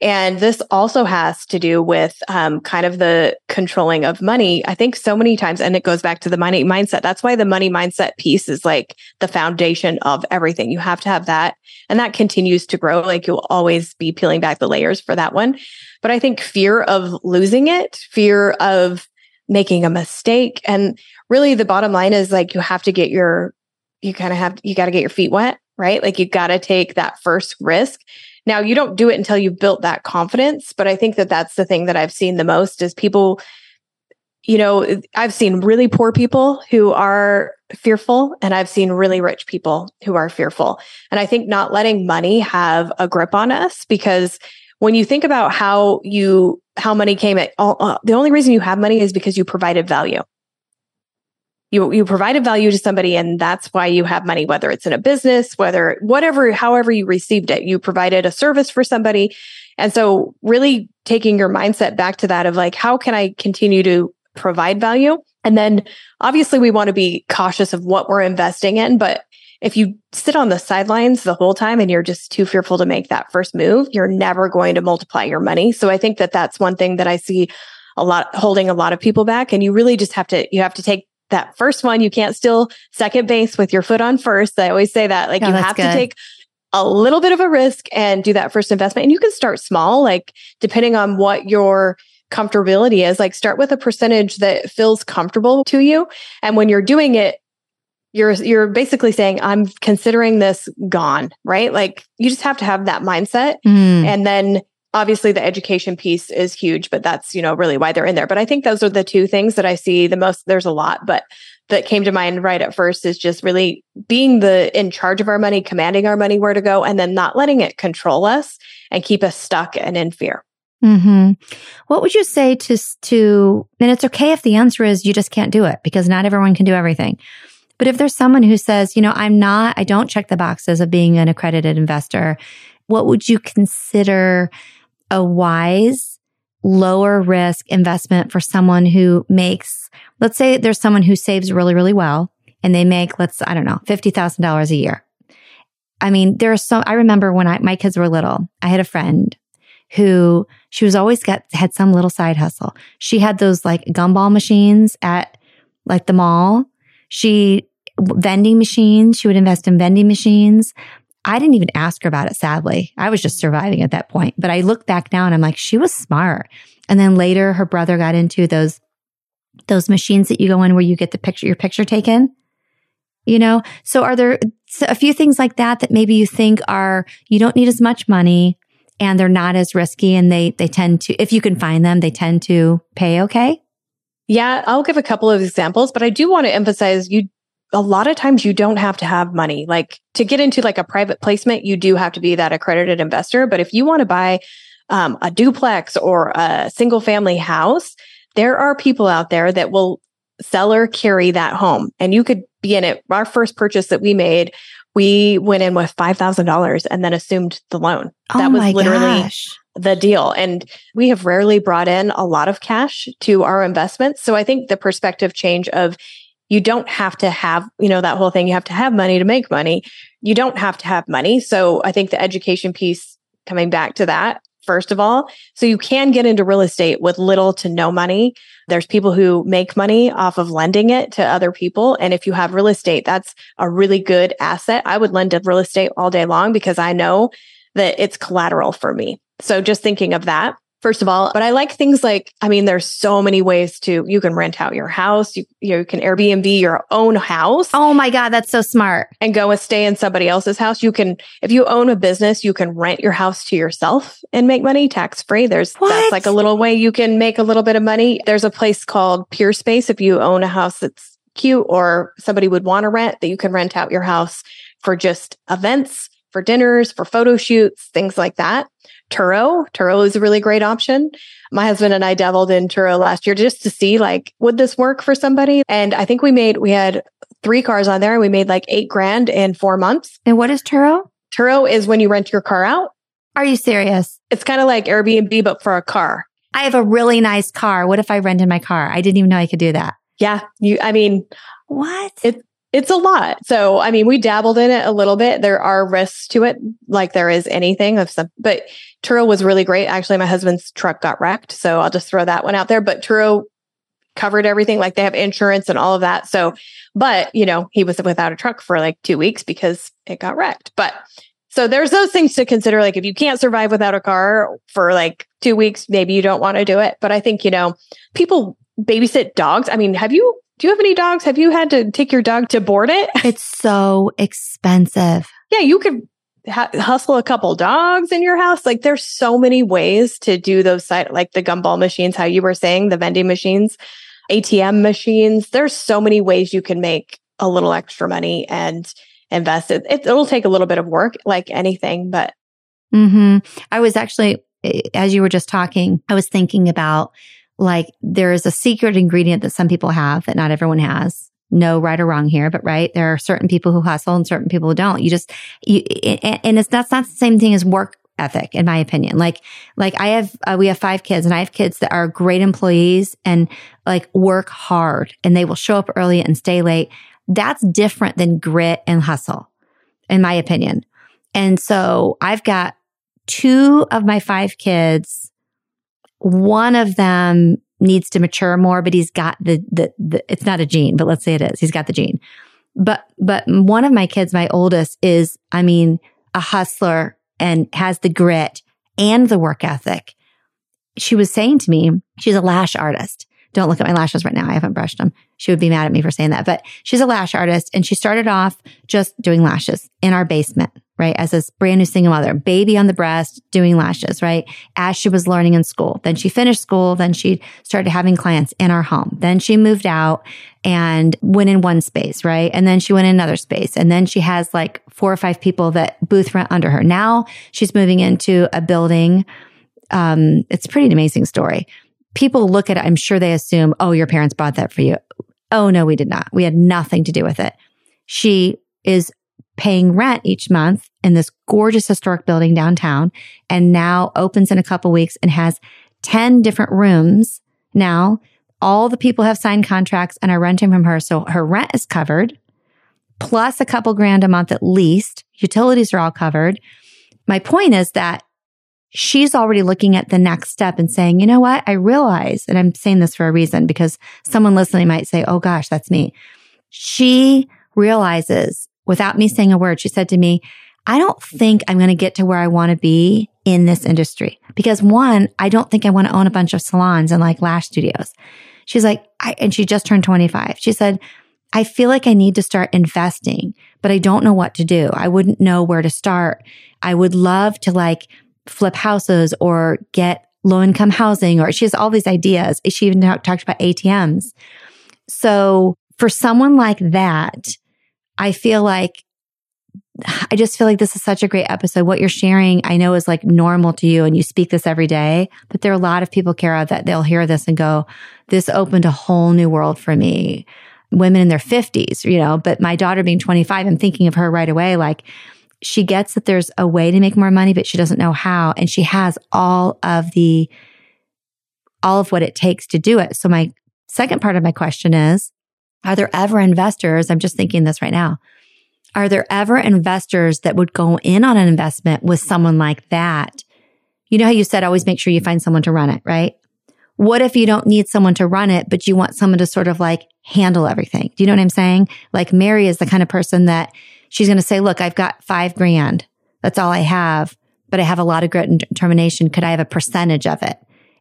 And this also has to do with um, kind of the controlling of money. I think so many times, and it goes back to the money mindset. That's why the money mindset piece is like the foundation of everything. You have to have that. And that continues to grow. Like you'll always be peeling back the layers for that one. But I think fear of losing it, fear of making a mistake. And really the bottom line is like, you have to get your, you kind of have, you got to get your feet wet, right? Like you got to take that first risk. Now, you don't do it until you've built that confidence, but I think that that's the thing that I've seen the most is people, you know, I've seen really poor people who are fearful, and I've seen really rich people who are fearful. And I think not letting money have a grip on us, because when you think about how you how money came at all, uh, the only reason you have money is because you provided value. You you provided value to somebody, and that's why you have money, whether it's in a business, whether whatever, however you received it, you provided a service for somebody. And so really taking your mindset back to that of like, how can I continue to provide value? And then obviously we want to be cautious of what we're investing in. But if you sit on the sidelines the whole time and you're just too fearful to make that first move, you're never going to multiply your money. So I think that that's one thing that I see a lot, holding a lot of people back. And you really just have to, you have to take that first one. You can't steal second base with your foot on first. I always say that, like no, you have good. to take a little bit of a risk and do that first investment. And you can start small, like depending on what your comfortability is, like start with a percentage that feels comfortable to you. And when you're doing it, you're, you're basically saying, I'm considering this gone, right? Like you just have to have that mindset. Mm. And then obviously the education piece is huge, but that's, you know, really why they're in there. But I think those are the two things that I see the most. There's a lot, but that came to mind right at first is just really being the in charge of our money, commanding our money where to go, and then not letting it control us and keep us stuck and in fear. Mm-hmm. What would you say to, to, and it's okay if the answer is you just can't do it because not everyone can do everything. But if there's someone who says, you know, I'm not, I don't check the boxes of being an accredited investor, what would you consider a wise, lower risk investment for someone who makes, let's say there's someone who saves really, really well and they make, let's, I don't know, fifty thousand dollars a year. I mean, there are so, I remember when I, my kids were little, I had a friend who, she was always got, had some little side hustle. She had those like gumball machines at like the mall. She, vending machines, she would invest in vending machines. I didn't even ask her about it, sadly. I was just surviving at that point. But I look back now and I'm like, she was smart. And then later her brother got into those those machines that you go in where you get the picture, your picture taken. You know, so are there a few things like that that maybe you think are, you don't need as much money and they're not as risky and they they tend to, if you can find them, they tend to pay okay? Yeah, I'll give a couple of examples, but I do want to emphasize you a lot of times you don't have to have money. Like to get into like a private placement, you do have to be that accredited investor. But if you want to buy um, a duplex or a single family house, there are people out there that will sell or carry that home. And you could be in it. Our first purchase that we made, we went in with five thousand dollars and then assumed the loan. Oh that was my literally gosh. the deal. And we have rarely brought in a lot of cash to our investments. So I think the perspective change of you don't have to have, you know, that whole thing. You have to have money to make money. You don't have to have money. So I think the education piece, coming back to that, first of all, so you can get into real estate with little to no money. There's people who make money off of lending it to other people. And if you have real estate, that's a really good asset. I would lend to real estate all day long because I know that it's collateral for me. So just thinking of that. First of all, but I like things like, I mean, there's so many ways to, you can rent out your house, you, you can Airbnb your own house. Oh my God, that's so smart. And go and stay in somebody else's house. You can, if you own a business, you can rent your house to yourself and make money tax free. There's, what? That's like a little way you can make a little bit of money. There's a place called Peer Space. If you own a house that's cute or somebody would want to rent, that you can rent out your house for just events, for dinners, for photo shoots, things like that. Turo. Turo is a really great option. My husband and I dabbled in Turo last year just to see like, would this work for somebody? And I think we made, we had three cars on there and we made like eight grand in four months. And what is Turo? Turo is when you rent your car out Are you serious? It's kind of like Airbnb, but for a car. I have a really nice car. What if I rented my car? I didn't even know I could do that. Yeah. You, I mean, what? It, it's a lot. So, I mean, we dabbled in it a little bit. There are risks to it, like there is anything of some, but Turo was really great. Actually, my husband's truck got wrecked. So I'll just throw that one out there, but Turo covered everything. Like they have insurance and all of that. So, but you know, he was without a truck for like two weeks because it got wrecked, but so there's those things to consider. Like if you can't survive without a car for like two weeks, maybe you don't want to do it. But I think, you know, people babysit dogs. I mean, have you, do you have any dogs? Have you had to take your dog to board it? It's so expensive. Yeah. You could ha- hustle a couple dogs in your house. Like there's so many ways to do those side, like the gumball machines, how you were saying, the vending machines, A T M machines. There's so many ways you can make a little extra money and invest. It, it, it'll take a little bit of work, like anything, but. Mm-hmm. I was actually, as you were just talking, I was thinking about like, there is a secret ingredient that some people have that not everyone has. No right or wrong here, but right. There are certain people who hustle and certain people who don't. You just, you, and it's not, it's not the same thing as work ethic, in my opinion. Like, like I have, uh, we have five kids and I have kids that are great employees and like work hard and they will show up early and stay late. That's different than grit and hustle, in my opinion. And so I've got two of my five kids. One of them needs to mature more, but he's got the, the, the, it's not a gene, but let's say it is. He's got the gene. But, but one of my kids, my oldest, is, I mean, a hustler and has the grit and the work ethic. She was saying to me, she's a lash artist. Don't look at my lashes right now. I haven't brushed them. She would be mad at me for saying that, but she's a lash artist and she started off just doing lashes in our basement, right? As this brand new single mother, baby on the breast, doing lashes, right? As she was learning in school. Then she finished school. Then she started having clients in our home. Then she moved out and went in one space, right? And then she went in another space. And then she has like four or five people that booth rent under her. Now she's moving into a building. Um, it's a pretty amazing story. People look at it, I'm sure they assume, oh, your parents bought that for you. Oh, no, we did not. We had nothing to do with it. She is paying rent each month in this gorgeous historic building downtown and now opens in a couple weeks and has ten different rooms. Now, all the people have signed contracts and are renting from her. So her rent is covered, plus a couple grand a month at least. Utilities are all covered. My point is that she's already looking at the next step and saying, you know what? I realize, and I'm saying this for a reason because someone listening might say, oh gosh, that's me. She realizes without me saying a word, she said to me, I don't think I'm going to get to where I want to be in this industry because one, I don't think I want to own a bunch of salons and like lash studios. She's like, I, and she just turned twenty-five. She said, I feel like I need to start investing, but I don't know what to do. I wouldn't know where to start. I would love to like, flip houses or get low-income housing, or she has all these ideas. She even talked about A T Ms. So for someone like that, I feel like, I just feel like this is such a great episode. What you're sharing, I know is like normal to you and you speak this every day, but there are a lot of people, Kara, that they'll hear this and go, this opened a whole new world for me. Women in their fifties, you know, but my daughter being twenty-five, I'm thinking of her right away, like, she gets that there's a way to make more money, but she doesn't know how. And she has all of the, all of what it takes to do it. So my second part of my question is, are there ever investors, I'm just thinking this right now, are there ever investors that would go in on an investment with someone like that? You know how you said, always make sure you find someone to run it, right? What if you don't need someone to run it, but you want someone to sort of like handle everything? Do you know what I'm saying? Like Mary is the kind of person that she's going to say, look, I've got five grand. That's all I have, but I have a lot of grit and determination. Could I have a percentage of it?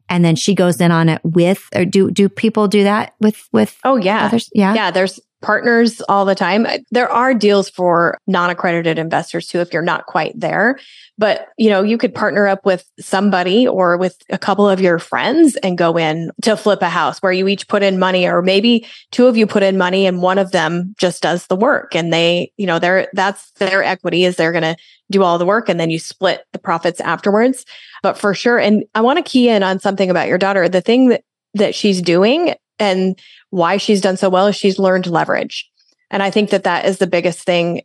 And then she goes in on it with, or do, do people do that with, with? Oh yeah. Others? Yeah. Yeah. There's partners all the time. There are deals for non-accredited investors too, if you're not quite there, but you know, you could partner up with somebody or with a couple of your friends and go in to flip a house where you each put in money, or maybe two of you put in money and one of them just does the work and they, you know, they're, that's their equity is they're going to do all the work and then you split the profits afterwards. But for sure. And I want to key in on something about your daughter. The thing that, that she's doing and why she's done so well is she's learned leverage. And I think that that is the biggest thing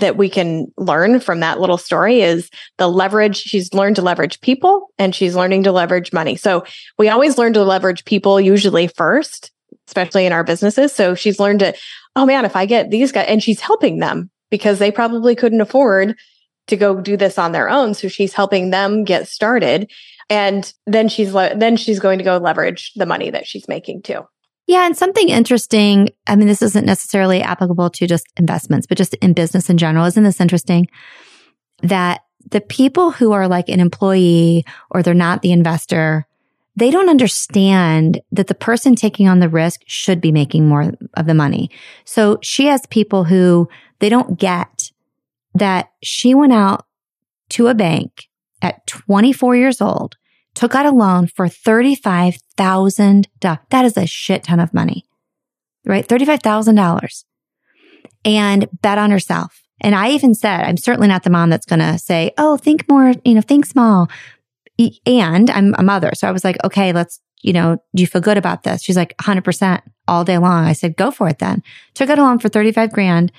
that we can learn from that little story is the leverage. She's learned to leverage people and she's learning to leverage money. So we always learn to leverage people usually first, especially in our businesses. So she's learned to, oh man, if I get these guys, and she's helping them because they probably couldn't afford to go do this on their own. So she's helping them get started. And then she's, le- then she's going to go leverage the money that she's making too. Yeah. And something interesting, I mean, this isn't necessarily applicable to just investments, but just in business in general. Isn't this interesting that the people who are like an employee or they're not the investor, they don't understand that the person taking on the risk should be making more of the money. So she has people who they don't get that she went out to a bank at twenty-four years old, took out a loan for thirty-five thousand dollars. That is a shit ton of money, right? thirty-five thousand dollars, and bet on herself. And I even said, I'm certainly not the mom that's going to say, oh, think more, you know, think small. And I'm a mother. So I was like, okay, let's, you know, do you feel good about this? She's like one hundred percent all day long. I said, go for it then. Took out a loan for thirty-five grand,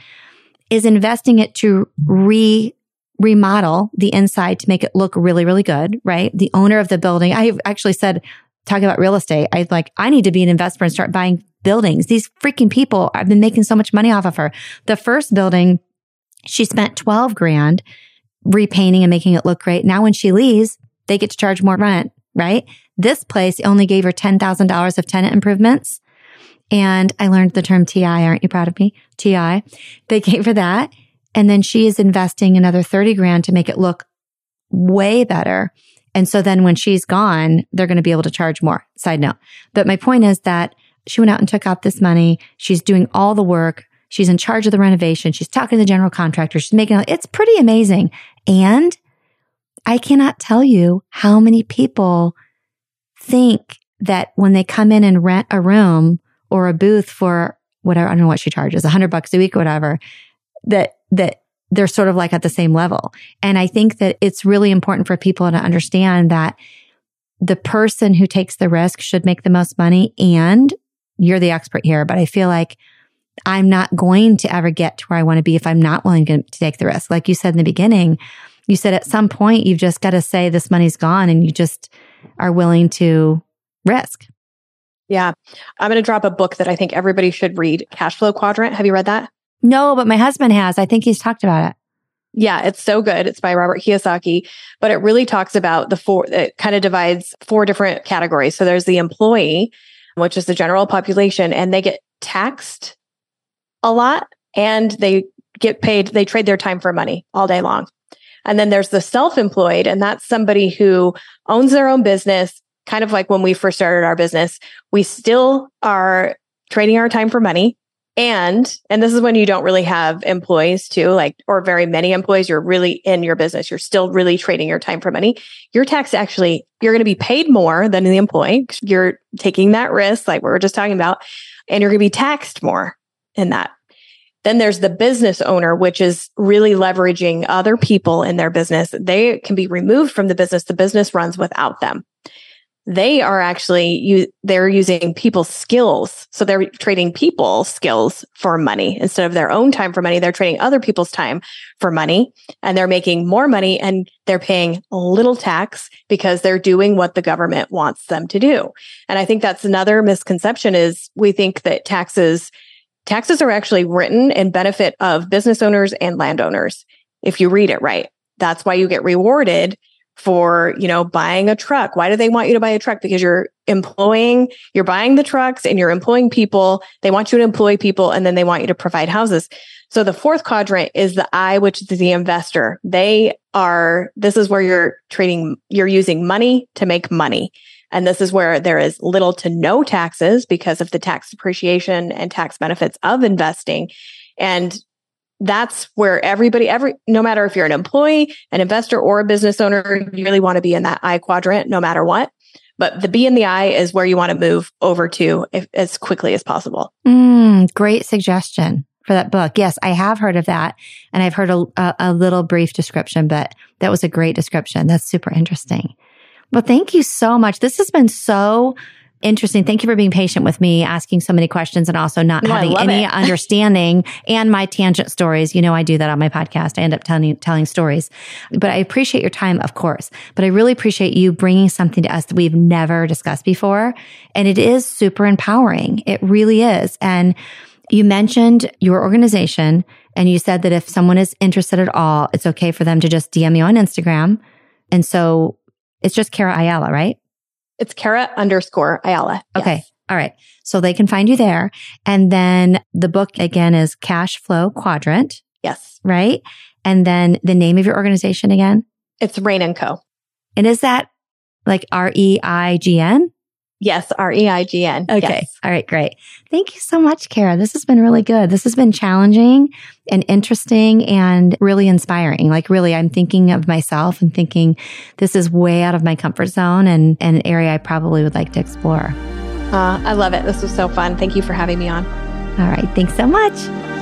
is investing it to re remodel the inside to make it look really, really good, right? The owner of the building, I actually said, talk about real estate. I like, I need to be an investor and start buying buildings. These freaking people, I've been making so much money off of her. The first building, she spent twelve grand repainting and making it look great. Now when she leaves, they get to charge more rent, right? This place only gave her ten thousand dollars of tenant improvements. And I learned the term T I. Aren't you proud of me? T I. They gave her that. And then she is investing another thirty grand to make it look way better. And so then when she's gone, they're going to be able to charge more. Side note. But my point is that she went out and took out this money. She's doing all the work. She's in charge of the renovation. She's talking to the general contractor. She's making it. It's pretty amazing. And I cannot tell you how many people think that when they come in and rent a room or a booth for whatever, I don't know what she charges, a hundred bucks a week or whatever, that that they're sort of like at the same level. And I think that it's really important for people to understand that the person who takes the risk should make the most money. And you're the expert here, but I feel like I'm not going to ever get to where I want to be if I'm not willing to take the risk. Like you said in the beginning, you said at some point, you've just got to say this money's gone and you just are willing to risk. Yeah. I'm going to drop a book that I think everybody should read, Cashflow Quadrant. Have you read that? No, but my husband has. I think he's talked about it. Yeah, it's so good. It's by Robert Kiyosaki, but it really talks about the four, it kind of divides four different categories. So there's the employee, which is the general population, and they get taxed a lot and they get paid, they trade their time for money all day long. And then there's the self-employed, and that's somebody who owns their own business, kind of like when we first started our business. We still are trading our time for money. And, and this is when you don't really have employees too, like, or very many employees, you're really in your business. You're still really trading your time for money. Your tax actually, you're going to be paid more than the employee. You're taking that risk, like we were just talking about, and you're going to be taxed more in that. Then there's the business owner, which is really leveraging other people in their business. They can be removed from the business. The business runs without them. They are actually, they're using people's skills. So they're trading people's skills for money. Instead of their own time for money, they're trading other people's time for money, and they're making more money and they're paying little tax because they're doing what the government wants them to do. And I think that's another misconception is we think that taxes, taxes are actually written in benefit of business owners and landowners. If you read it right, that's why you get rewarded for, you know, buying a truck. Why do they want you to buy a truck? Because you're employing, you're buying the trucks and you're employing people. They want you to employ people and then they want you to provide houses. So the fourth quadrant is the I, which is the investor. They are, this is where you're trading, you're using money to make money. And this is where there is little to no taxes because of the tax depreciation and tax benefits of investing. And that's where everybody, every, no matter if you're an employee, an investor, or a business owner, you really want to be in that I quadrant, no matter what. But the B in the I is where you want to move over to if, as quickly as possible. Mm, great suggestion for that book. Yes, I have heard of that. And I've heard a, a, a little brief description, but that was a great description. That's super interesting. Well, thank you so much. This has been so Interesting. Thank you for being patient with me, asking so many questions and also not no, having any understanding and my tangent stories. You know, I do that on my podcast. I end up telling, telling stories, but I appreciate your time, of course, but I really appreciate you bringing something to us that we've never discussed before. And it is super empowering. It really is. And you mentioned your organization and you said that if someone is interested at all, it's okay for them to just D M you on Instagram. And so it's just Kara Ayala, right? It's Kara underscore Ayala. Yes. Okay. All right. So they can find you there. And then the book again is Cashflow Quadrant. Yes. Right. And then the name of your organization again? It's Rain and Co. And is that like R E I G N? Yes. R E I G N. Okay. Yes. All right. Great. Thank you so much, Kara. This has been really good. This has been challenging and interesting and really inspiring. Like really, I'm thinking of myself and thinking this is way out of my comfort zone and, and an area I probably would like to explore. Uh, I love it. This was so fun. Thank you for having me on. All right. Thanks so much.